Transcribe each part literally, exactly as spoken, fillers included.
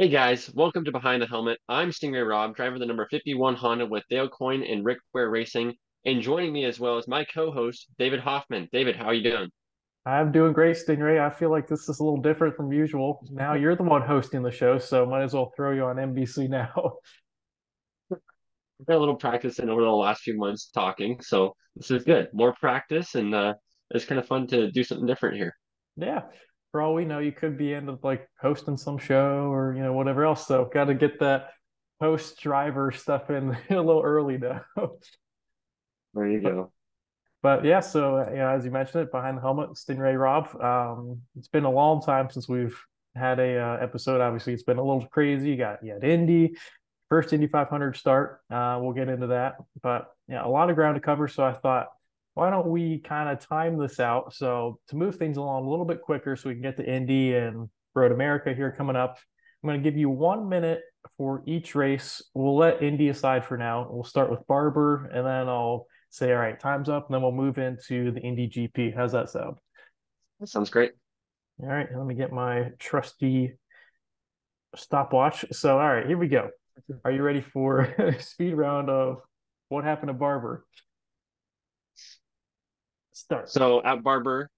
Hey guys, welcome to Behind the Helmet. I'm Stingray Rob, driver the number fifty-one Honda with Dale Coyne and Rick Ware Racing. And joining me as well is my co-host, David Hoffman. David, how are you doing? I'm doing great, Stingray. I feel like this is a little different from usual. Now you're the one hosting the show, so might as well throw you on N B C now. We've got a little practice in over the last few months talking, so this is good. More practice, and uh, it's kind of fun to do something different here. Yeah. For all we know, you could be into like hosting some show or, you know, whatever else. So got to get that host driver stuff in a little early though. There you go. But, but yeah, so you know, as you mentioned it, Behind the Helmet, Stingray Rob. Um, it's been a long time since we've had a uh, episode. Obviously, it's been a little crazy. You got you had Indy, first Indy five hundred start. Uh, we'll get into that. But yeah, a lot of ground to cover. So I thought, why don't we kind of time this out so to move things along a little bit quicker so we can get to Indy and Road America here coming up. I'm going to give you one minute for each race. We'll let Indy aside for now. We'll start with Barber, and then I'll say, all right, time's up, and then we'll move into the Indy G P. How's that sound? That sounds great. All right, let me get my trusty stopwatch. So, all right, here we go. Are you ready for a speed round of what happened to Barber? Start. So at Barber,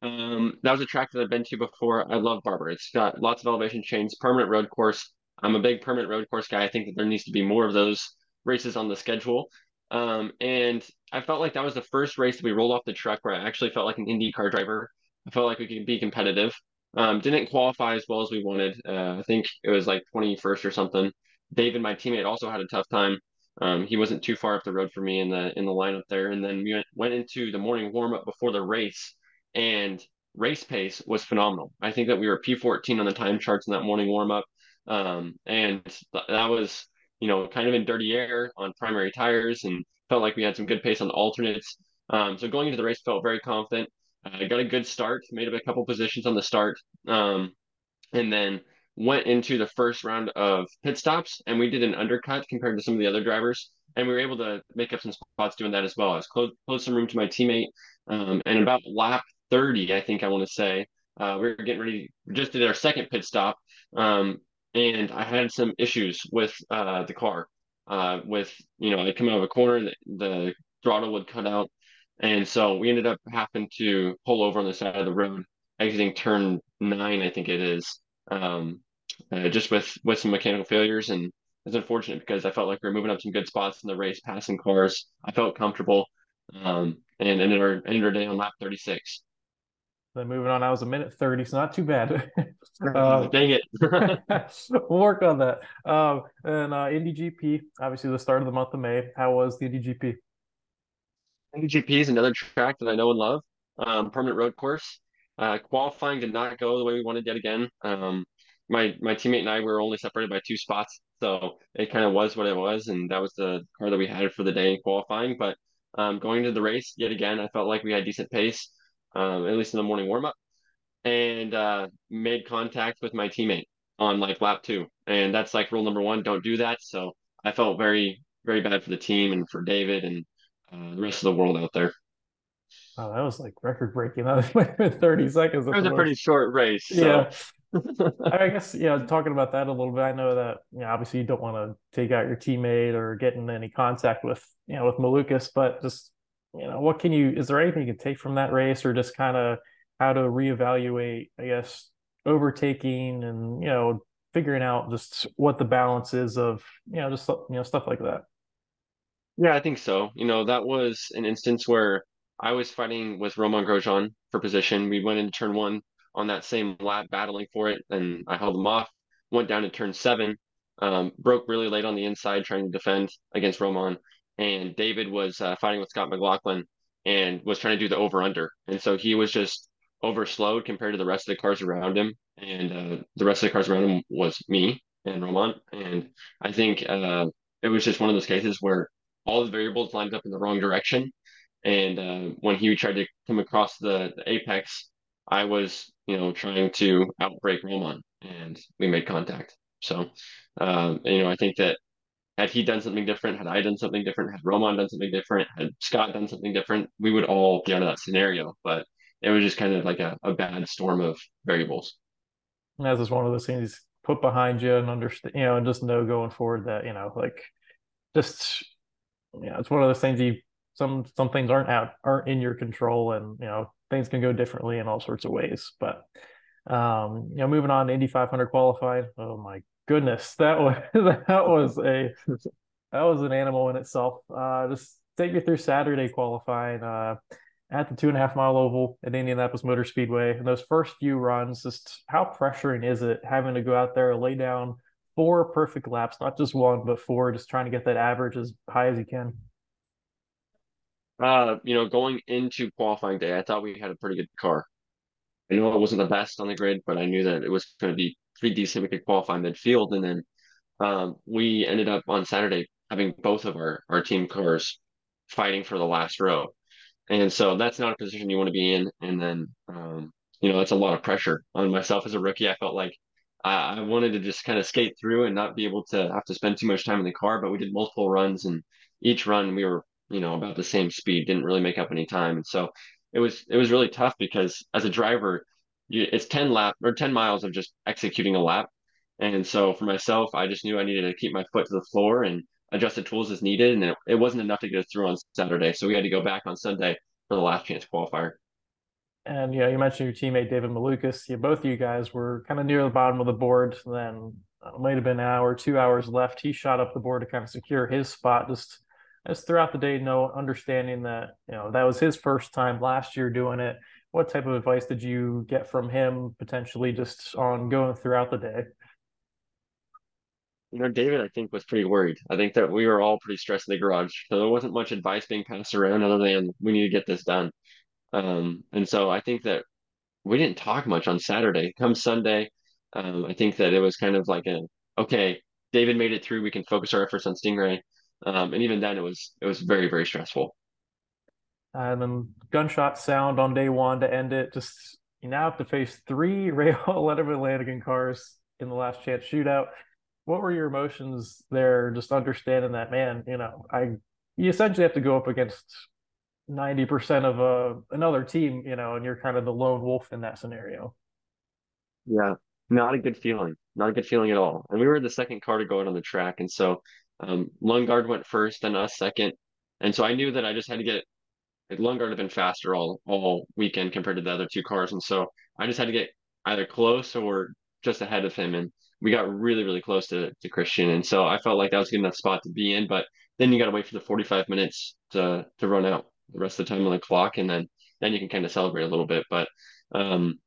um, that was a track that I've been to before. I love Barber. It's got lots of elevation changes, permanent road course. I'm a big permanent road course guy. I think that there needs to be more of those races on the schedule. Um, and I felt like that was the first race that we rolled off the truck where I actually felt like an IndyCar driver. I felt like we could be competitive. Um, didn't qualify as well as we wanted. Uh, I think it was like twenty-first or something. David, my teammate, also had a tough time. Um, he wasn't too far up the road for me in the in the lineup there. And then we went, went into the morning warm-up before the race, and race pace was phenomenal. I think that we were P fourteen on the time charts in that morning warm-up. Um, and th- that was, you know, kind of in dirty air on primary tires, and felt like we had some good pace on the alternates. Um, so going into the race, felt very confident. I uh, got a good start, made up a couple positions on the start, um, and then went into the first round of pit stops, and we did an undercut compared to some of the other drivers, and we were able to make up some spots doing that as well. I was close, close some room to my teammate, um, and about lap thirty, I think I want to say, uh, we were getting ready, just did our second pit stop, um, and I had some issues with uh, the car. Uh, with, you know, I come out of a corner, the, the throttle would cut out, and so we ended up having to pull over on the side of the road, exiting turn nine, I think it is, um, Uh, just with, with some mechanical failures. And it's unfortunate because I felt like we were moving up some good spots in the race, passing cars. I felt comfortable, um, and ended our, ended our day on lap thirty-six. Then moving on, I was a minute thirty, so not too bad. uh, Dang it. We'll work on that. Um, and uh, Indy G P, obviously the start of the month of May. How was the Indy G P? Indy G P is another track that I know and love. Um, permanent road course. Uh, qualifying did not go the way we wanted yet again. Um, My my teammate and I were only separated by two spots, so it kind of was what it was, and that was the car that we had for the day in qualifying. But um, going to the race, yet again, I felt like we had decent pace, um, at least in the morning warm-up, and uh, made contact with my teammate on, like, lap two. And that's, like, rule number one, don't do that. So I felt very, very bad for the team and for David and uh, the rest of the world out there. Wow, that was, like, record-breaking. That was like thirty seconds. It was a pretty short race. So. Yeah. I guess, yeah, talking about that a little bit, I know that, you know, obviously you don't want to take out your teammate or get in any contact with, you know, with Malukas, but just, you know, what can you, is there anything you can take from that race, or just kind of how to reevaluate, I guess, overtaking and, you know, figuring out just what the balance is of, you know, just, you know, stuff like that? Yeah, I think so. You know, that was an instance where I was fighting with Romain Grosjean for position. We went into turn one on that same lap, battling for it, and I held him off, went down to turn seven, um, broke really late on the inside, trying to defend against Roman, and David was uh, fighting with Scott McLaughlin, and was trying to do the over-under, and so he was just over-slowed compared to the rest of the cars around him, and uh, the rest of the cars around him was me and Roman, and I think uh, it was just one of those cases where all the variables lined up in the wrong direction, and uh, when he tried to come across the, the apex, I was, you know, trying to outbreak Roman, and we made contact. So, um, you know, I think that had he done something different, had I done something different, had Roman done something different, had Scott done something different, we would all be out of that scenario. But it was just kind of like a, a bad storm of variables. As is one of those things, put behind you and understand, you know, and just know going forward that, you know, like just, you know, it's one of those things you, some, some things aren't out, aren't in your control, and, you know, things can go differently in all sorts of ways. But, um, you know, moving on to Indy five hundred qualifying. Oh my goodness. That was, that was a, that was an animal in itself. Uh, just take you through Saturday qualifying, uh, at the two and a half mile oval at Indianapolis Motor Speedway. And those first few runs, just how pressuring is it having to go out there and lay down four perfect laps, not just one, but four, just trying to get that average as high as you can? Uh, you know, going into qualifying day, I thought we had a pretty good car. I know it wasn't the best on the grid, but I knew that it was going to be pretty decent. We could qualify midfield. And then um, we ended up on Saturday having both of our, our team cars fighting for the last row. And so that's not a position you want to be in. And then, um, you know, that's a lot of pressure on myself as a rookie. I felt like I, I wanted to just kind of skate through and not be able to have to spend too much time in the car, but we did multiple runs, and each run we were, you know, about the same speed, didn't really make up any time. And so it was, it was really tough because as a driver, you, it's ten lap or ten miles of just executing a lap. And so for myself, I just knew I needed to keep my foot to the floor and adjusted tools as needed, and it, it wasn't enough to get us through on Saturday, so we had to go back on Sunday for the last chance qualifier. And, you know, you mentioned your teammate David Malukas. You, both of you guys were kind of near the bottom of the board, and then uh, might have been an hour, two hours left. He shot up the board to kind of secure his spot. Just as throughout the day, no understanding that, you know, that was his first time last year doing it. What type of advice did you get from him potentially just on going throughout the day? You know, David, I think, was pretty worried. I think that we were all pretty stressed in the garage. So there wasn't much advice being passed around other than we need to get this done. Um, and so I think that we didn't talk much on Saturday. Come Sunday, um, I think that it was kind of like, a, okay, David made it through. We can focus our efforts on Stingray. Um, and even then, it was it was very, very stressful. And then gunshot sound on day one to end it. Just, you now have to face three Rahal Letterman Lanigan cars in the last chance shootout. What were your emotions there, just understanding that, man, you know, I you essentially have to go up against ninety percent of a, another team, you know, and you're kind of the lone wolf in that scenario? Yeah, not a good feeling. Not a good feeling at all. And we were the second car to go out on the track. And so um, Lundgaard went first, then us second. And so I knew that I just had to get – Lundgaard had been faster all, all weekend compared to the other two cars. And so I just had to get either close or just ahead of him. And we got really, really close to, to Christian. And so I felt like that was a good enough spot to be in, but then you got to wait for the forty-five minutes to to run out the rest of the time on the clock. And then, then you can kind of celebrate a little bit, but um,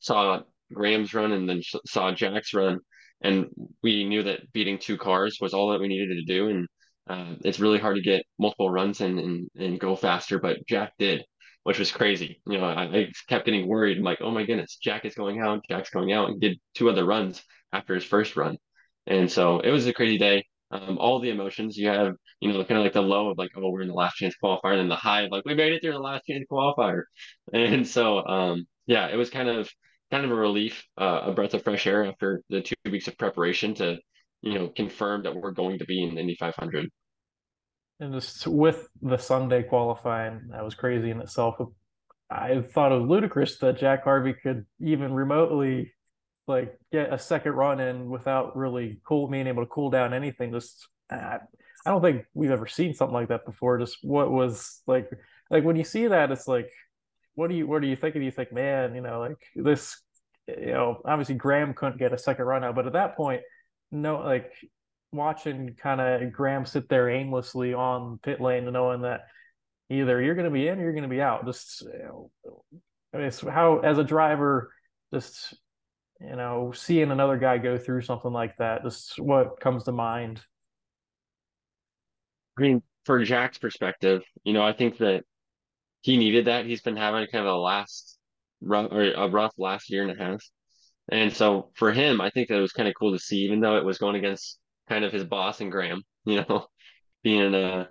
saw Graham's run and then saw Jack's run. And we knew that beating two cars was all that we needed to do. And uh, it's really hard to get multiple runs and, and, and go faster, but Jack did, which was crazy. You know, I, I kept getting worried. I'm like, oh my goodness, Jack is going out. Jack's going out, and did two other runs after his first run. And so it was a crazy day. Um, all the emotions you have, you know, kind of like the low of like, oh, we're in the last chance qualifier, and then the high of like, we made it through the last chance qualifier. And so, um, yeah, it was kind of, kind of a relief, uh, a breath of fresh air after the two weeks of preparation to, you know, confirm that we're going to be in the Indy five hundred. And just with the Sunday qualifying, that was crazy in itself. I thought it was ludicrous that Jack Harvey could even remotely like get a second run in without really cool being able to cool down anything. Just uh, I don't think we've ever seen something like that before. Just what was like like when you see that, it's like, what do you what do you think? Do you think, man, you know, like this, you know, obviously Graham couldn't get a second run out, but at that point, no, like watching kind of Graham sit there aimlessly on pit lane, knowing that either you're going to be in or you're going to be out. Just, you know, I mean, it's how as a driver, just, you know, seeing another guy go through something like that, just what comes to mind? I mean, for Jack's perspective, you know, I think that he needed that. He's been having kind of a last rough or a rough last year and a half. And so for him, I think that it was kind of cool to see, even though it was going against kind of his boss and Graham, you know, being uh,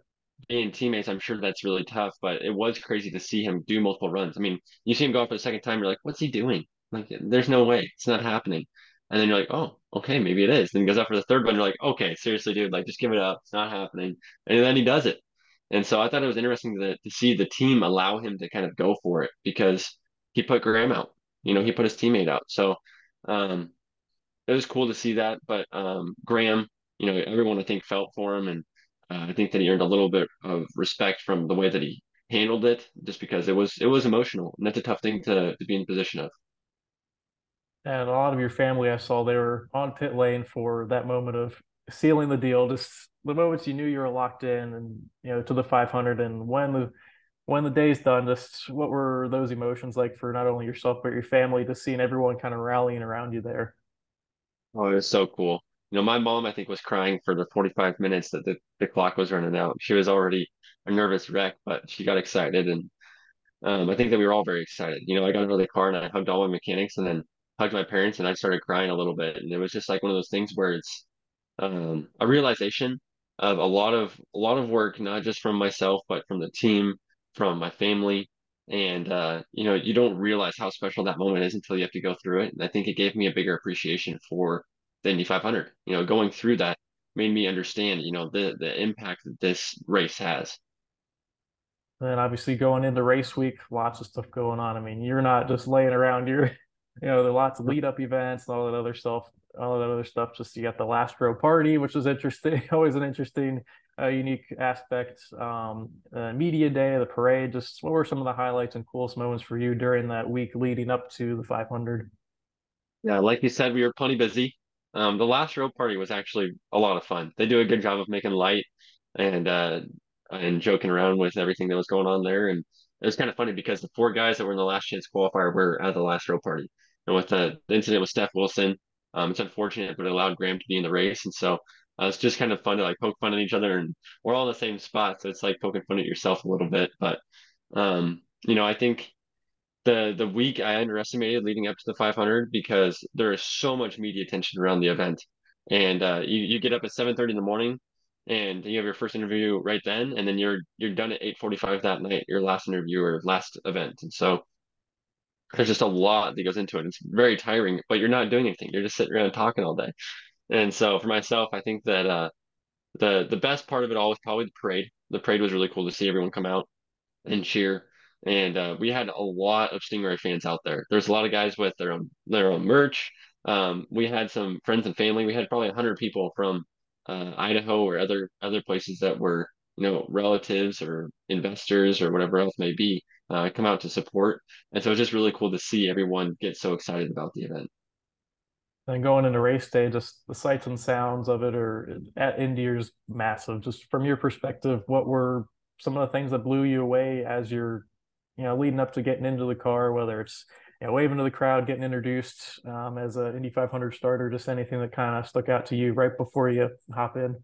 being teammates, I'm sure that's really tough, but it was crazy to see him do multiple runs. I mean, you see him go up for the second time, you're like, what's he doing? Like, there's no way. It's not happening. And then you're like, oh, okay, maybe it is. Then he goes out for the third one. You're like, okay, seriously, dude, like, just give it up. It's not happening. And then he does it. And so I thought it was interesting to, to see the team allow him to kind of go for it because he put Graham out. You know, he put his teammate out. So um, it was cool to see that. But um, Graham, you know, everyone I think felt for him, and uh, I think that he earned a little bit of respect from the way that he handled it, just because it was it was emotional, and that's a tough thing to to be in position of. And a lot of your family, I saw, they were on pit lane for that moment of sealing the deal, just the moments you knew you were locked in, and you know, to the five hundred, and when the when the day's done, just what were those emotions like for not only yourself but your family, to seeing everyone kind of rallying around you there? Oh, it was so cool. You know, my mom, I think, was crying for the forty-five minutes that the, the clock was running out. She was already a nervous wreck, but she got excited, and um, I think that we were all very excited. You know, I got into the car and I hugged all my mechanics, and then hugged my parents, and I started crying a little bit. And it was just like one of those things where it's um, a realization of a lot of a lot of work, not just from myself, but from the team, from my family. And uh, you know, you don't realize how special that moment is until you have to go through it. And I think it gave me a bigger appreciation for the Indy five hundred. You know, going through that made me understand, you know, the the impact that this race has. And obviously going into race week, lots of stuff going on. I mean, you're not just laying around. You're, you know, there are lots of lead up events and all that other stuff. All that other stuff. Just you got the last row party, which is interesting. Always an interesting, uh, unique aspect. Um, uh, media day, the parade. Just what were some of the highlights and coolest moments for you during that week leading up to the five hundred? Yeah, like you said, we were plenty busy. Um, the last row party was actually a lot of fun. They do a good job of making light and. Uh, and joking around with everything that was going on there. And it was kind of funny because the four guys that were in the last chance qualifier were at the last row party. And with the, the incident with Steph Wilson, um, it's unfortunate, but it allowed Graham to be in the race. And so uh, it's just kind of fun to like poke fun at each other, and we're all in the same spot. So it's like poking fun at yourself a little bit. But, um, you know, I think the, the week I underestimated leading up to the five hundred, because there is so much media attention around the event. And uh, you, you get up at seven thirty in the morning, and you have your first interview right then, and then you're you're done at eight forty-five that night, your last interview or last event. And so there's just a lot that goes into it. It's very tiring, but you're not doing anything. You're just sitting around talking all day. And so for myself, I think that uh, the the best part of it all was probably the parade. The parade was really cool to see everyone come out and cheer. And uh, we had a lot of Stingray fans out there. There's a lot of guys with their own, their own merch. Um, we had some friends and family. We had probably one hundred people from Uh, Idaho or other other places that were, you know, relatives or investors or whatever else may be, uh, come out to support. And so it's just really cool to see everyone get so excited about the event. And going into race day, just the sights and sounds of it are at Indy is massive. Just from your perspective, what were some of the things that blew you away as you're, you know, leading up to getting into the car, whether it's, you know, waving to the crowd, getting introduced um, as an Indy five hundred starter, just anything that kind of stuck out to you right before you hop in?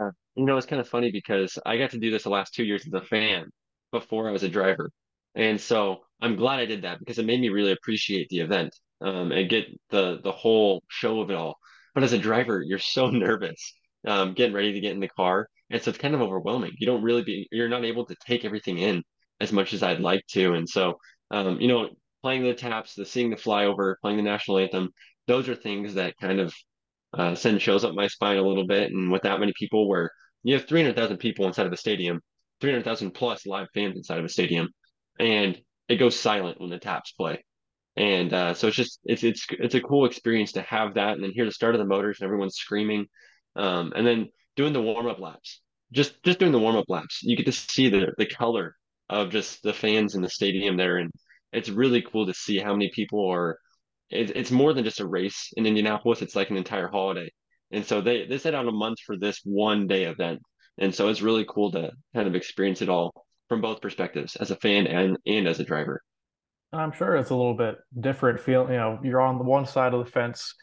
Uh, you know, it's kind of funny because I got to do this the last two years as a fan before I was a driver. And so I'm glad I did that because it made me really appreciate the event um, and get the, the whole show of it all. But as a driver, you're so nervous um, getting ready to get in the car. And so it's kind of overwhelming. You don't really be, you're not able to take everything in as much as I'd like to. And so, um, you know, playing the taps, the seeing the flyover, playing the national anthem, those are things that kind of uh, send shows up my spine a little bit. And with that many people, where you have three hundred thousand people inside of a stadium, three hundred thousand plus live fans inside of a stadium, and it goes silent when the taps play. And uh, so it's just, it's it's it's a cool experience to have that. And then hear the start of the motors and everyone's screaming. Um, and then doing the warm-up laps, just just doing the warm-up laps, you get to see the the color of just the fans in the stadium there. And it's really cool to see how many people are, it, it's more than just a race in Indianapolis. It's like an entire holiday. And so they, they set out a month for this one day event. And so it's really cool to kind of experience it all from both perspectives, as a fan and, and as a driver. I'm sure it's a little bit different feel. You know, you're on the one side of the fence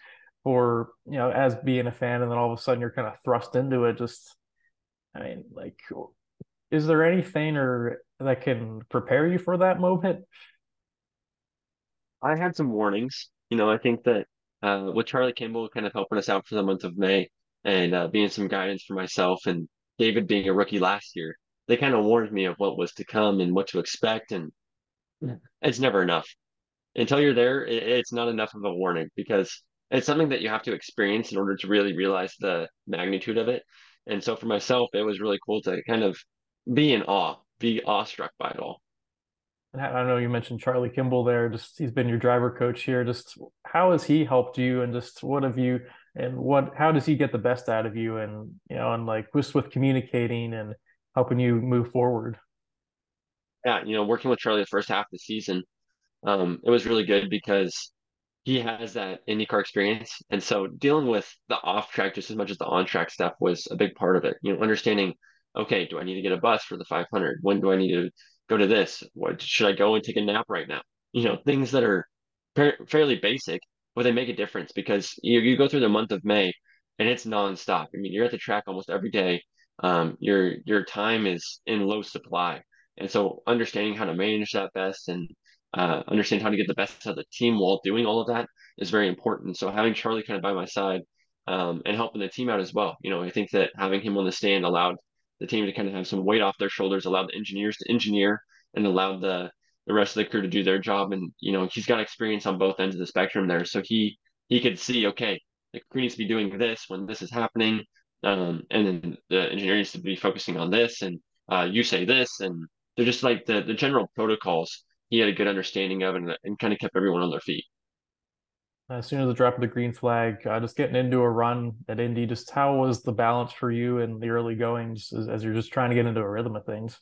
for, you know, as being a fan, and then all of a sudden you're kind of thrust into it. Just, I mean, like, is there anything or that can prepare you for that moment? I had some warnings. You know, I think that uh, with Charlie Kimball kind of helping us out for the month of May, and uh, being some guidance for myself, and David being a rookie last year, they kind of warned me of what was to come and what to expect. And yeah, it's never enough. Until you're there, it, it's not enough of a warning, because it's something that you have to experience in order to really realize the magnitude of it. And so for myself, it was really cool to kind of be in awe, be awestruck by it all. I know you mentioned Charlie Kimball there. Just he's been your driver coach here. Just how has he helped you, and just what have you, and what how does he get the best out of you, and you know, and like just with communicating and helping you move forward? Yeah, you know, working with Charlie the first half of the season, um, it was really good because he has that IndyCar experience, and so dealing with the off track just as much as the on track stuff was a big part of it. You know, understanding, okay, do I need to get a bus for the five hundred? When do I need to go to this? What should I go and take a nap right now? You know, things that are par- fairly basic, but they make a difference because you you go through the month of May and it's nonstop. I mean, you're at the track almost every day. Um, your your time is in low supply, and so understanding how to manage that best and uh, understand how to get the best out of the team while doing all of that is very important. So having Charlie kind of by my side um, and helping the team out as well. You know, I think that having him on the stand allowed the team to kind of have some weight off their shoulders, allowed the engineers to engineer, and allowed the, the rest of the crew to do their job. And, you know, he's got experience on both ends of the spectrum there. So he, he could see, okay, the crew needs to be doing this when this is happening. Um, and then the engineer needs to be focusing on this. And uh, you say this. And they're just like the, the general protocols he had a good understanding of, and, and kind of kept everyone on their feet. As soon as the drop of the green flag, uh, just getting into a run at Indy, just how was the balance for you in the early goings as, as you're just trying to get into a rhythm of things?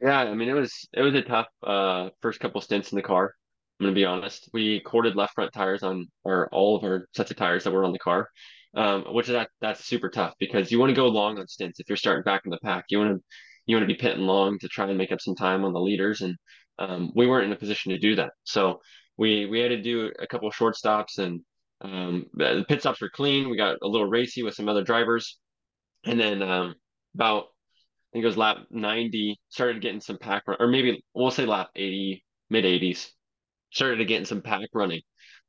Yeah, I mean, it was it was a tough uh, first couple stints in the car. I'm going to be honest. We corded left front tires on or all of our sets of tires that were on the car, um, which that that's super tough because you want to go long on stints if you're starting back in the pack. You want to you want to be pitting long to try and make up some time on the leaders, and um, we weren't in a position to do that. So We we had to do a couple of short stops, and um, the pit stops were clean. We got a little racy with some other drivers. And then um, about, I think it was lap ninety, started getting some pack run, or maybe we'll say lap eighty, mid-eighties, started getting some pack running.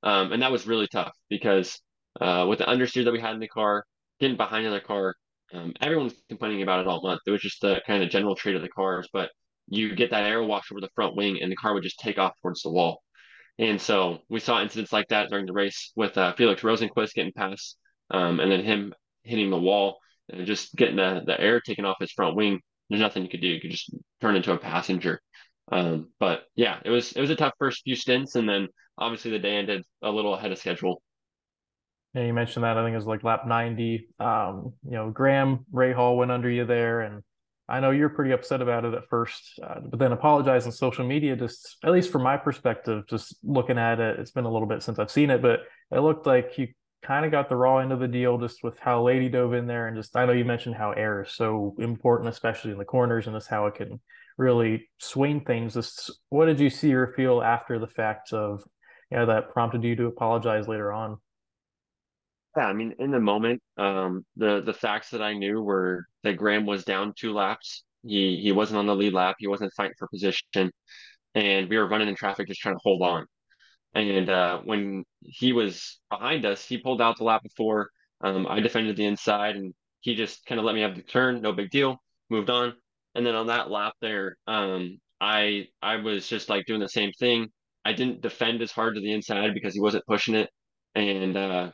Um, and that was really tough because uh, with the understeer that we had in the car, getting behind another car, um, everyone was complaining about it all month. It was just the kind of general trait of the cars, but you get that air wash over the front wing and the car would just take off towards the wall. And so we saw incidents like that during the race with uh, Felix Rosenqvist getting past um, and then him hitting the wall and just getting the, the air taken off his front wing. There's nothing you could do. You could just turn into a passenger. Um, but yeah, it was it was a tough first few stints. And then obviously the day ended a little ahead of schedule. Yeah, you mentioned that. I think it was like lap ninety. Um, you know, Graham Rahal went under you there, and I know you're pretty upset about it at first, uh, but then apologize on social media. Just at least from my perspective, just looking at it, it's been a little bit since I've seen it, but it looked like you kind of got the raw end of the deal just with how Lady dove in there. And just, I know you mentioned how air is so important, especially in the corners, and that's how it can really swing things. Just, what did you see or feel after the fact of, you know, that prompted you to apologize later on? Yeah, I mean, in the moment, um, the the facts that I knew were that Graham was down two laps. He he wasn't on the lead lap. He wasn't fighting for position, and we were running in traffic, just trying to hold on. And uh, when he was behind us, he pulled out the lap before. Um, I defended the inside, and he just kind of let me have the turn. No big deal. Moved on. And then on that lap there, um, I I was just like doing the same thing. I didn't defend as hard to the inside because he wasn't pushing it, and. Uh,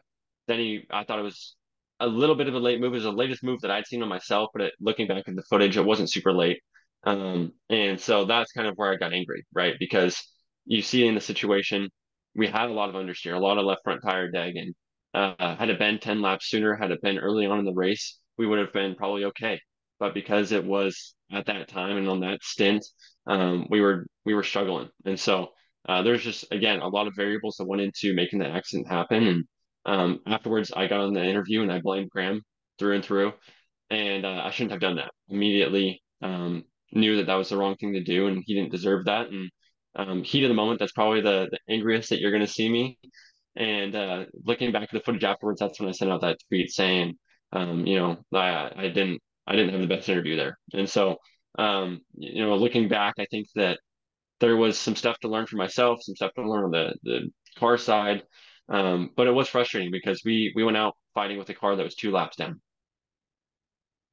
Then he, I thought it was a little bit of a late move. It was the latest move that I'd seen on myself, but it, looking back at the footage, it wasn't super late. Um, and so that's kind of where I got angry, right? Because you see in the situation, we had a lot of understeer, a lot of left front tire dagging. Uh, had it been ten laps sooner, had it been early on in the race, we would have been probably okay. But because it was at that time and on that stint, um, we were we were struggling. And so uh, there's just, again, a lot of variables that went into making that accident happen. And Um, afterwards, I got on the interview and I blamed Graham through and through, and uh, I shouldn't have done that. Immediately um, knew that that was the wrong thing to do, and he didn't deserve that. And um, heat of the moment, that's probably the, the angriest that you're going to see me. And uh, looking back at the footage afterwards, that's when I sent out that tweet saying, um, you know, I, I didn't, I didn't have the best interview there. And so, um, you know, looking back, I think that there was some stuff to learn for myself, some stuff to learn on the the car side. Um, but it was frustrating because we, we went out fighting with a car that was two laps down.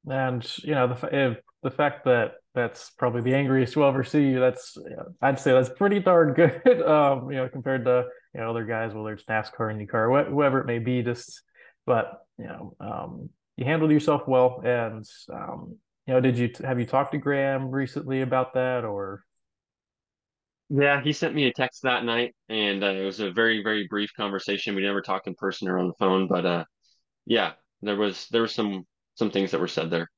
And, you know, the the fact that that's probably the angriest you'll ever see, that's, you know, I'd say that's pretty darn good, um, you know, compared to, you know, other guys, whether it's NASCAR, IndyCar, wh- whoever it may be, just, but, you know, um, you handled yourself well. And, um, you know, did you, have you talked to Graham recently about that, or? Yeah, he sent me a text that night, and uh, it was a very, very brief conversation. We never talked in person or on the phone, but uh, yeah, there was there was some some things that were said there.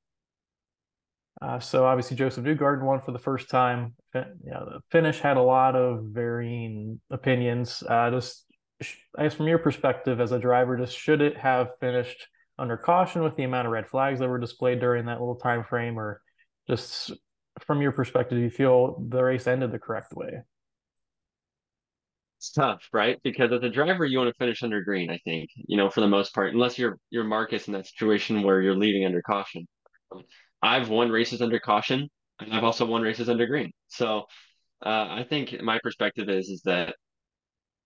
Uh, so obviously, Joseph Newgarden won for the first time. You know, the finish had a lot of varying opinions. Uh, just, I guess, from your perspective as a driver, just should it have finished under caution with the amount of red flags that were displayed during that little time frame, or just from your perspective, do you feel the race ended the correct way? It's tough, right? Because as a driver, you want to finish under green. I think you know for the most part, unless you're you're Marcus in that situation where you're leading under caution. I've won races under caution, and I've also won races under green. So uh, I think my perspective is is that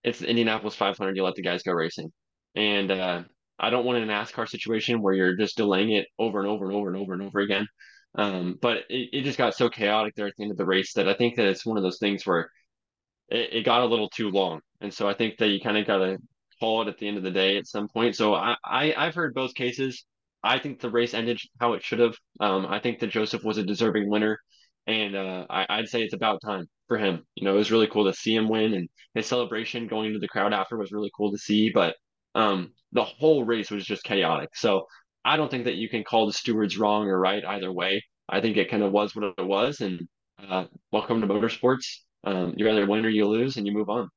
it's Indianapolis five hundred. You let the guys go racing, and uh, I don't want an NASCAR situation where you're just delaying it over and over and over and over and over again. Um, but it, it just got so chaotic there at the end of the race that I think that it's one of those things where it, it got a little too long, and so I think that you kind of got to call it at the end of the day at some point. So I, I I've heard both cases. I think the race ended how it should have. Um, I think that Joseph was a deserving winner, and uh, I, I'd say it's about time for him. You know, it was really cool to see him win, and his celebration going to the crowd after was really cool to see. But um, the whole race was just chaotic. So I don't think that you can call the stewards wrong or right either way. I think it kind of was what it was, and uh, welcome to motorsports. Um, you either win or you lose, and you move on.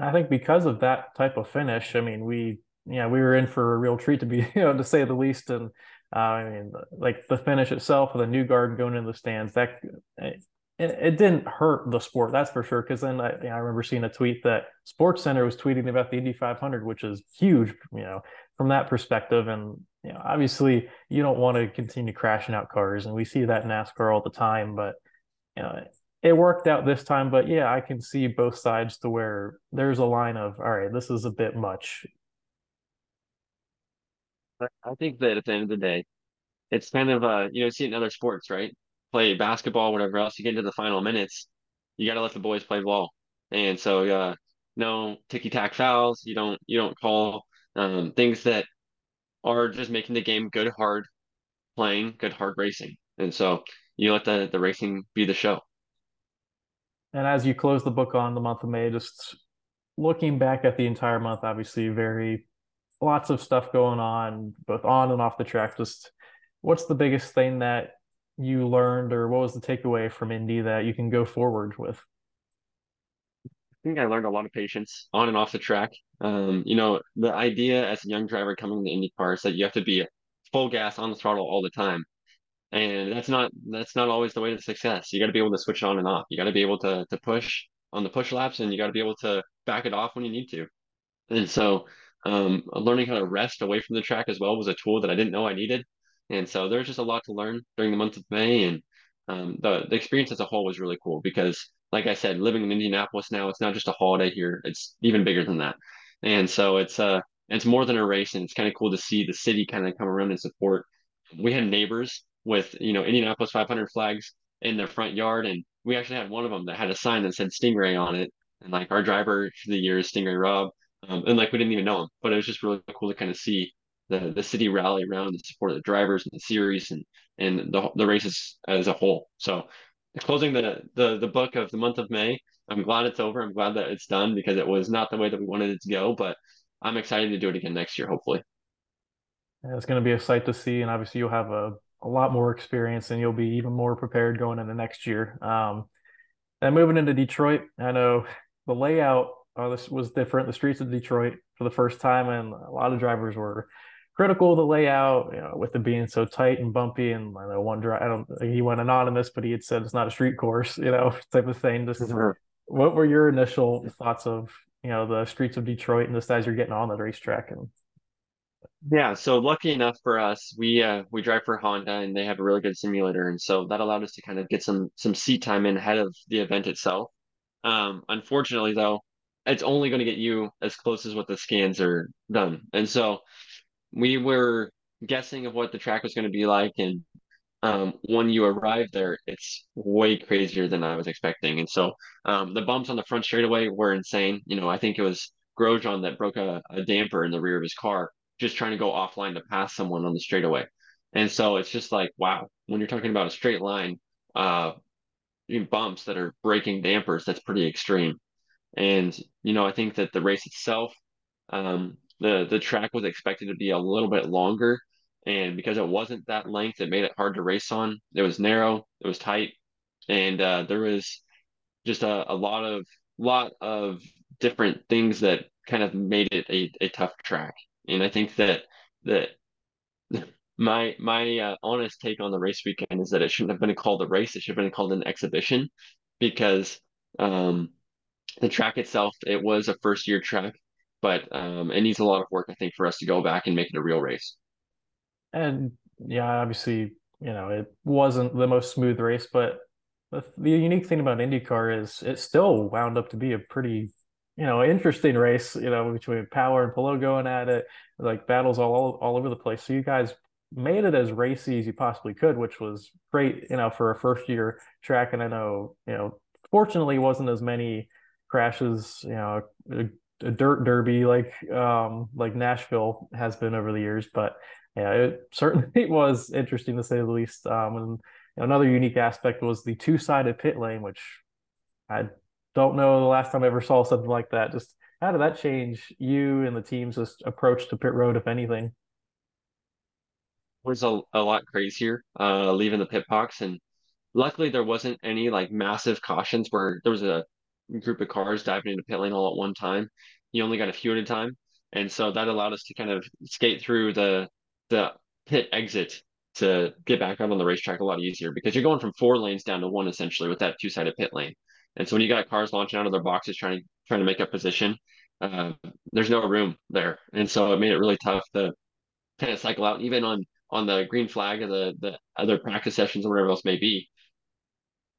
I think because of that type of finish, I mean, we. Yeah, we were in for a real treat, to be, you know, to say the least. And uh, I mean, like the finish itself with a Newgarden going into the stands, that it, it didn't hurt the sport, that's for sure. Because then I, you know, I remember seeing a tweet that Sports Center was tweeting about the Indy five hundred, which is huge, you know, from that perspective. And you know, obviously, you don't want to continue crashing out cars, and we see that in NASCAR all the time. But you know, it worked out this time. But yeah, I can see both sides to where there's a line of, all right, this is a bit much. I think that at the end of the day, it's kind of, uh, you know, see it in other sports, right? Play basketball, whatever else. You get into the final minutes, you got to let the boys play ball. And so, uh, no ticky-tack fouls. You don't you don't call um, things that are just making the game good, hard playing, good, hard racing. And so you let the, the racing be the show. And as you close the book on the month of May, just looking back at the entire month, obviously very – lots of stuff going on, both on and off the track. Just what's the biggest thing that you learned, or what was the takeaway from Indy that you can go forward with? I think I learned a lot of patience on and off the track. Um, you know, the idea as a young driver coming to IndyCar is that you have to be full gas on the throttle all the time. And that's not that's not always the way to success. You got to be able to switch on and off. You got to be able to to push on the push laps, and you got to be able to back it off when you need to. And so Um, learning how to rest away from the track as well was a tool that I didn't know I needed. And so there's just a lot to learn during the month of May. And um, the, the experience as a whole was really cool because, like I said, living in Indianapolis now, it's not just a holiday here. It's even bigger than that. And so it's uh, it's more than a race, and it's kind of cool to see the city kind of come around and support. We had neighbors with, you know, Indianapolis five hundred flags in their front yard. And we actually had one of them that had a sign that said Stingray on it. And like our driver for the year is Stingray Rob. Um, and like we didn't even know him, but it was just really cool to kind of see the the city rally around the support of the drivers and the series and and the the races as a whole. So closing the the the book of the month of May, I'm glad it's over. I'm glad that it's done because it was not the way that we wanted it to go, but I'm excited to do it again next year, hopefully. Yeah, it's going to be a sight to see, and obviously you'll have a, a lot more experience, and you'll be even more prepared going into next year. Um, and moving into Detroit, I know the layout Uh, this was different. The streets of Detroit for the first time, and a lot of drivers were critical of the layout, you know, with it being so tight and bumpy. And I know one driver, I don't, he went anonymous, but he had said it's not a street course, you know, type of thing. Just mm-hmm. What were your initial thoughts of, you know, the streets of Detroit and just as you're getting on the racetrack? And yeah, so lucky enough for us, we uh, we drive for Honda, and they have a really good simulator, and so that allowed us to kind of get some some seat time in ahead of the event itself. Um, unfortunately, though, it's only going to get you as close as what the scans are done. And so we were guessing of what the track was going to be like. And um, when you arrive there, it's way crazier than I was expecting. And so um, the bumps on the front straightaway were insane. You know, I think it was Grosjean that broke a, a damper in the rear of his car, just trying to go offline to pass someone on the straightaway. And so it's just like, wow, when you're talking about a straight line, uh, bumps that are breaking dampers. That's pretty extreme. And, you know, I think that the race itself, um, the, the track was expected to be a little bit longer. And because it wasn't that length, it made it hard to race on. It was narrow, it was tight. And uh, there was just a, a lot of lot of different things that kind of made it a, a tough track. And I think that that my my uh, honest take on the race weekend is that it shouldn't have been called a race. It should have been called an exhibition, because um, the track itself, it was a first year track, but um, it needs a lot of work, I think, for us to go back and make it a real race. And yeah, obviously, you know, it wasn't the most smooth race, but the unique thing about IndyCar is it still wound up to be a pretty, you know, interesting race, you know, between Power and Palou going at it, like battles all, all, all over the place. So you guys made it as racy as you possibly could, which was great, you know, for a first year track. And I know, you know, fortunately wasn't as many crashes, you know, a, a dirt derby like, um, like Nashville has been over the years, but yeah, it certainly was interesting to say the least. Um, and, Another unique aspect was the two-sided pit lane, which I don't know the last time I ever saw something like that. Just how did that change you and the team's just approach to pit road, if anything? It was a, a lot crazier uh, leaving the pit box. And luckily there wasn't any like massive cautions where there was a group of cars diving into pit lane all at one time. You only got a few at a time. And so that allowed us to kind of skate through the the pit exit to get back out on the racetrack a lot easier, because you're going from four lanes down to one essentially with that two-sided pit lane. And so when you got cars launching out of their boxes trying to trying to make up position, uh, there's no room there, and so it made it really tough to kind of cycle out. Even on on the green flag or the the other practice sessions or whatever else may be,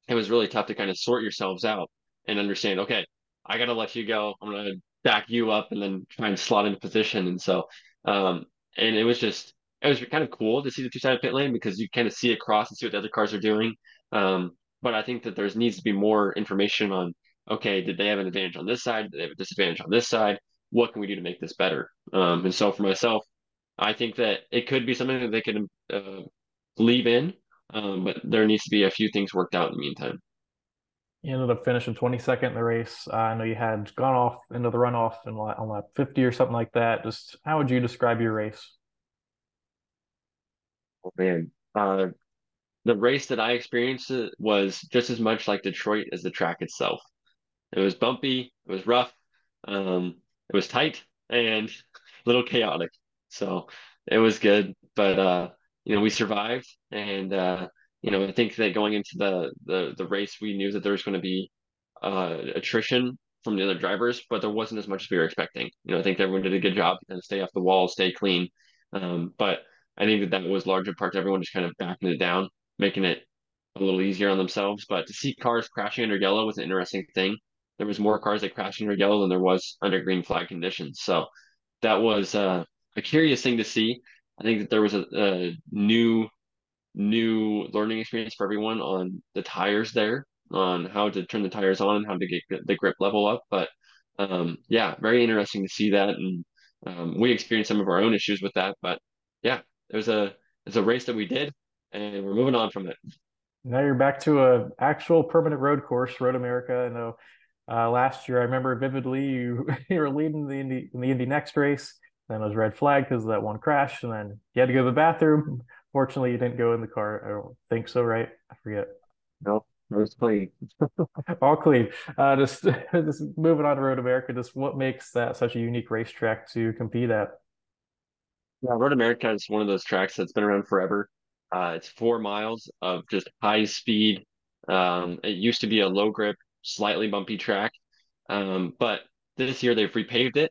it was really tough to kind of sort yourselves out and understand, okay, I got to let you go. I'm gonna back you up and then try and slot into position. And so, um, and it was just. It was kind of cool to see the two-sided pit lane because you kind of see across and see what the other cars are doing. Um, but I think that there needs to be more information on, okay, did they have an advantage on this side? Did they have a disadvantage on this side? What can we do to make this better? Um, and so for myself, I think that it could be something that they could uh, leave in, um, but there needs to be a few things worked out in the meantime. You ended up finishing twenty-second in the race. Uh, I know you had gone off into the runoff in, on lap fifty or something like that. Just how would you describe your race? Oh, man, uh, the race that I experienced was just as much like Detroit as the track itself. It was bumpy, it was rough, um, it was tight and a little chaotic. So it was good, but uh, you know, we survived, and uh, you know, I think that going into the the the race, we knew that there was going to be uh, attrition from the other drivers, but there wasn't as much as we were expecting. You know, I think everyone did a good job to kind of stay off the wall, stay clean, um, but. I think that that was large in part to everyone just kind of backing it down, making it a little easier on themselves. But to see cars crashing under yellow was an interesting thing. There was more cars that crashed under yellow than there was under green flag conditions. So that was uh, a curious thing to see. I think that there was a, a new, new learning experience for everyone on the tires there, on how to turn the tires on and how to get the grip level up. But um, yeah, very interesting to see that. And um, we experienced some of our own issues with that, but yeah. It was a it's a race that we did, and we're moving on from it. Now you're back to a actual permanent road course, Road America. I know uh, last year I remember vividly you, you were leading the Indy in the Indy Next race, then it was red flag because of that one crash, and then you had to go to the bathroom. Fortunately, you didn't go in the car. I don't think so, right? I forget. Nope, it was clean. All clean. Uh, just just moving on to Road America. Just what makes that such a unique racetrack to compete at? Yeah, Road America is one of those tracks that's been around forever. Uh, it's four miles of just high speed. Um, it used to be a low grip, slightly bumpy track, um, but this year they've repaved it,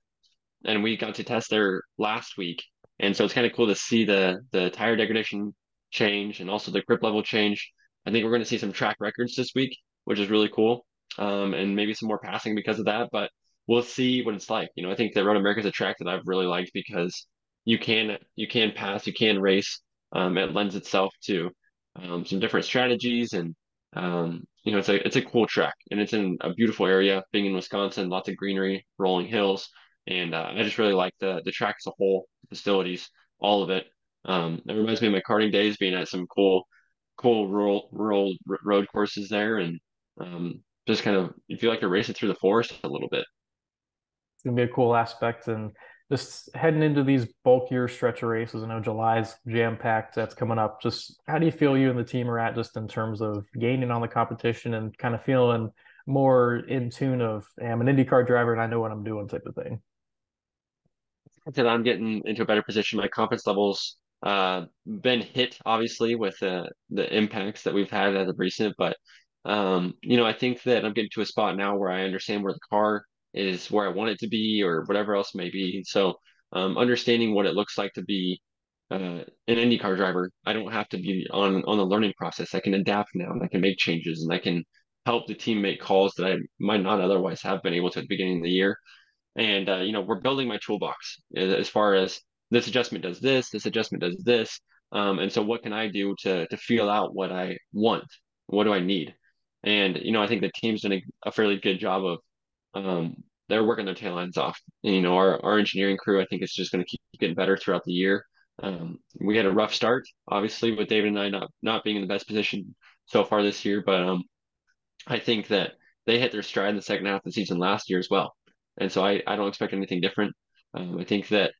and we got to test there last week. And so it's kind of cool to see the the tire degradation change and also the grip level change. I think we're going to see some track records this week, which is really cool, um, and maybe some more passing because of that. But we'll see what it's like. You know, I think that Road America is a track that I've really liked because. You can you can pass, you can race. Um, it lends itself to um, some different strategies, and um, you know it's a it's a cool track, and it's in a beautiful area. Being in Wisconsin, lots of greenery, rolling hills, and uh, I just really like the the track as a whole, the facilities, all of it. Um, it reminds me of my karting days, being at some cool cool rural rural road courses there, and um, just kind of, you feel like you're racing through the forest a little bit. It's gonna be a cool aspect, and just heading into these bulkier stretcher races. I know July's jam-packed, that's coming up. Just how do you feel you and the team are at, just in terms of gaining on the competition and kind of feeling more in tune of, hey, I'm an IndyCar driver and I know what I'm doing type of thing? That I'm getting into a better position. My confidence level's uh, been hit, obviously, with uh, the impacts that we've had as of recent. But, um, you know, I think that I'm getting to a spot now where I understand where the car is where I want it to be, or whatever else may be. So um, understanding what it looks like to be uh, an IndyCar driver, I don't have to be on, on the learning process. I can adapt now, and I can make changes, and I can help the team make calls that I might not otherwise have been able to at the beginning of the year. And, uh, you know, we're building my toolbox as far as this adjustment does this, this adjustment does this. Um, and so what can I do to to feel out what I want? What do I need? And, you know, I think the team's done a, a fairly good job of, Um, they're working their tail ends off. And, you know, our, our engineering crew, I think, is just going to keep getting better throughout the year. Um, we had a rough start, obviously, with David and I not, not being in the best position so far this year. But um, I think that they hit their stride in the second half of the season last year as well. And so I, I don't expect anything different. Um, I think that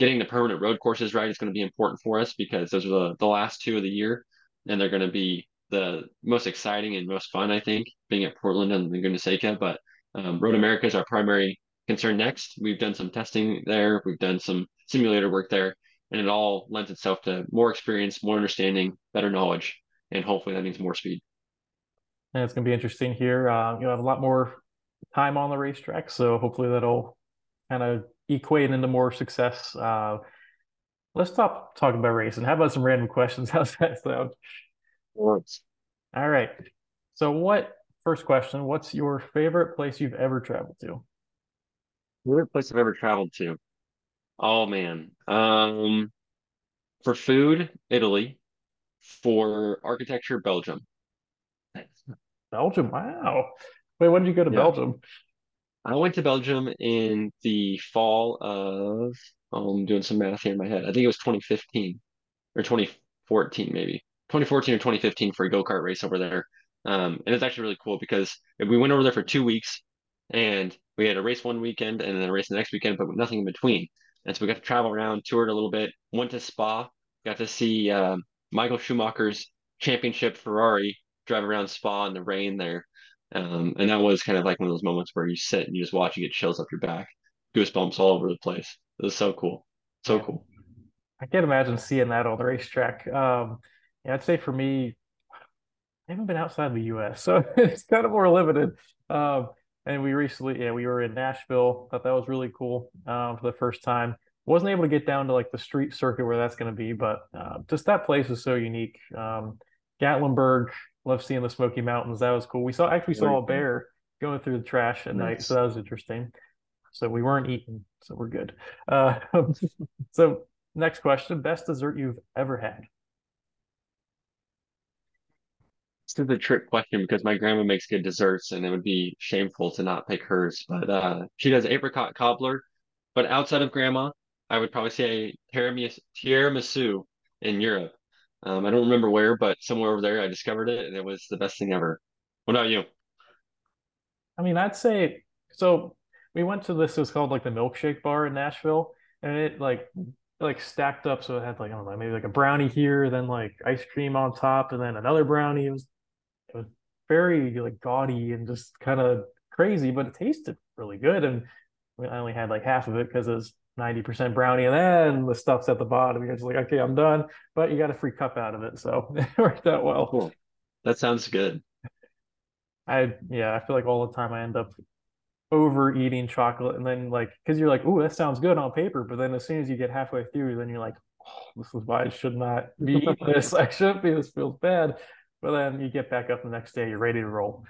getting the permanent road courses right is going to be important for us, because those are the, the last two of the year. And they're going to be the most exciting and most fun, I think, being at Portland and Laguna Seca. But Um, Road America is our primary concern next. We've done some testing there. We've done some simulator work there. And it all lends itself to more experience, more understanding, better knowledge. And hopefully that means more speed. And it's going to be interesting here. Uh, you'll have a lot more time on the racetrack. So hopefully that'll kind of equate into more success. Uh, let's stop talking about racing. How about some random questions? How's that sound? Words. All right. So what... First question, what's your favorite place you've ever traveled to? Favorite place I've ever traveled to? Oh, man. Um, for food, Italy. For architecture, Belgium. Belgium, wow. Wait, when did you go to yeah. Belgium? I went to Belgium in the fall of, oh, I'm doing some math here in my head. I think it was twenty fifteen or twenty fourteen, maybe. twenty fourteen or twenty fifteen for a go-kart race over there. Um, and it's actually really cool, because we went over there for two weeks and we had a race one weekend and then a race the next weekend, but with nothing in between. And so we got to travel around, toured a little bit, went to Spa, got to see um, Michael Schumacher's championship Ferrari drive around Spa in the rain there. Um, and that was kind of like one of those moments where you sit and you just watch and get chills up your back, goosebumps all over the place. It was so cool. So cool. I can't imagine seeing that on the racetrack. Um, yeah, I'd say for me, I haven't been outside the U S, so it's kind of more limited. Um, and we recently, yeah, we were in Nashville. Thought that was really cool um, for the first time. Wasn't able to get down to like the street circuit where that's going to be, but uh, just that place is so unique. Um, Gatlinburg, love seeing the Smoky Mountains. That was cool. We saw actually saw a bear going through the trash at nice. night, so that was interesting. So we weren't eating, so we're good. Uh, so next question, best dessert you've ever had? This is a trick question, because my grandma makes good desserts and it would be shameful to not pick hers. But uh, she does apricot cobbler. But outside of grandma, I would probably say tiramisu in Europe. Um, I don't remember where, but somewhere over there I discovered it and it was the best thing ever. What about you? I mean, I'd say, so we went to this, it was called like the milkshake bar in Nashville, and it like like stacked up. So it had like, I don't know, maybe like a brownie here, then like ice cream on top, and then another brownie. It was It was very like gaudy and just kind of crazy, but it tasted really good. And I only had like half of it because it was ninety percent brownie, and then the stuff's at the bottom. You're just like, okay, I'm done. But you got a free cup out of it, so it worked out well. Cool. That sounds good. I yeah, I feel like all the time I end up overeating chocolate, and then like, because you're like, ooh, that sounds good on paper, but then as soon as you get halfway through, then you're like, oh, this is why I should not be eating this. I should be. This feels bad. But then you get back up the next day, you're ready to roll.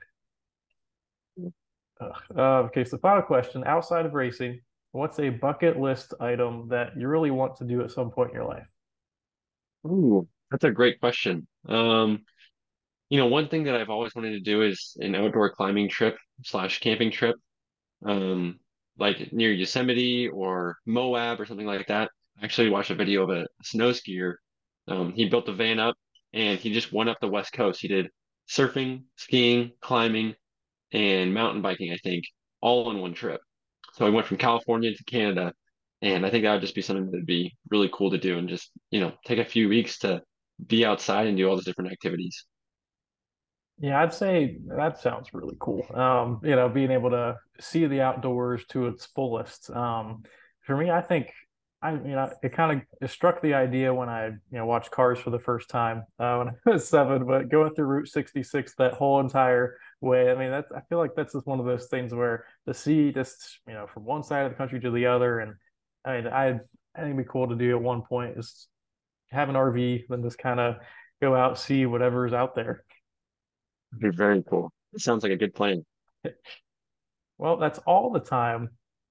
Uh, okay, so final question. Outside of racing, what's a bucket list item that you really want to do at some point in your life? Ooh, that's a great question. Um, you know, one thing that I've always wanted to do is an outdoor climbing trip slash camping trip, um, like near Yosemite or Moab or something like that. I actually watched a video of a snow skier. Um, he built a van up, and he just went up the West Coast. He did surfing, skiing, climbing, and mountain biking, I think, all in one trip. So I went from California to Canada, and I think that would just be something that would be really cool to do, and just, you know, take a few weeks to be outside and do all these different activities. Yeah, I'd say that sounds really cool. Um, you know, being able to see the outdoors to its fullest. Um, for me, I think, I you know, it kind of struck the idea when I, you know, watched Cars for the first time uh, when I was seven, but going through Route sixty-six that whole entire way, I mean, that's, I feel like that's just one of those things where the sea just, you know, from one side of the country to the other. And I mean, I, I think it'd be cool to do at one point is have an R V, then just kind of go out, see whatever's out there. Be very cool. It sounds like a good plan. Well, that's all the time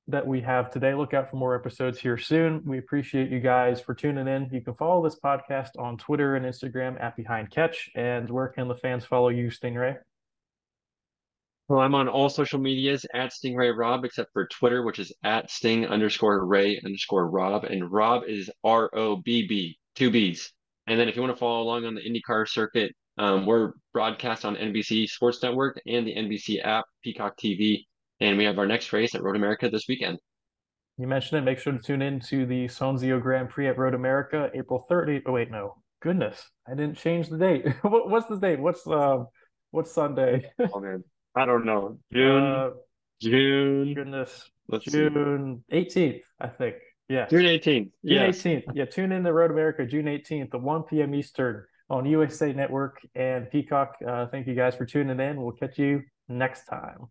that we have today. Look out for more episodes here soon. We appreciate you guys for tuning in. You can follow this podcast on Twitter and Instagram at Behind Catch. And where can the fans follow you, Stingray? Well, I'm on all social medias at Stingray Rob, except for Twitter, which is at Sting underscore Ray underscore Rob. And Rob is R O B B, two B's. And then if you want to follow along on the IndyCar circuit, Um, we're broadcast on N B C Sports Network and the N B C app, Peacock T V, and we have our next race at Road America this weekend. You mentioned it. Make sure to tune in to the Sonzio Grand Prix at Road America, April thirtieth. Oh, wait, no. Goodness. I didn't change the date. what, what's the date? What's uh, what's Sunday? Oh, man. I don't know. June. Uh, June. Goodness. Let's June see. eighteenth, I think. Yeah. June eighteenth. June yes. eighteenth. Yeah, tune in to Road America June eighteenth at one p.m. Eastern on U S A Network and Peacock. Uh, thank you guys for tuning in. We'll catch you next time.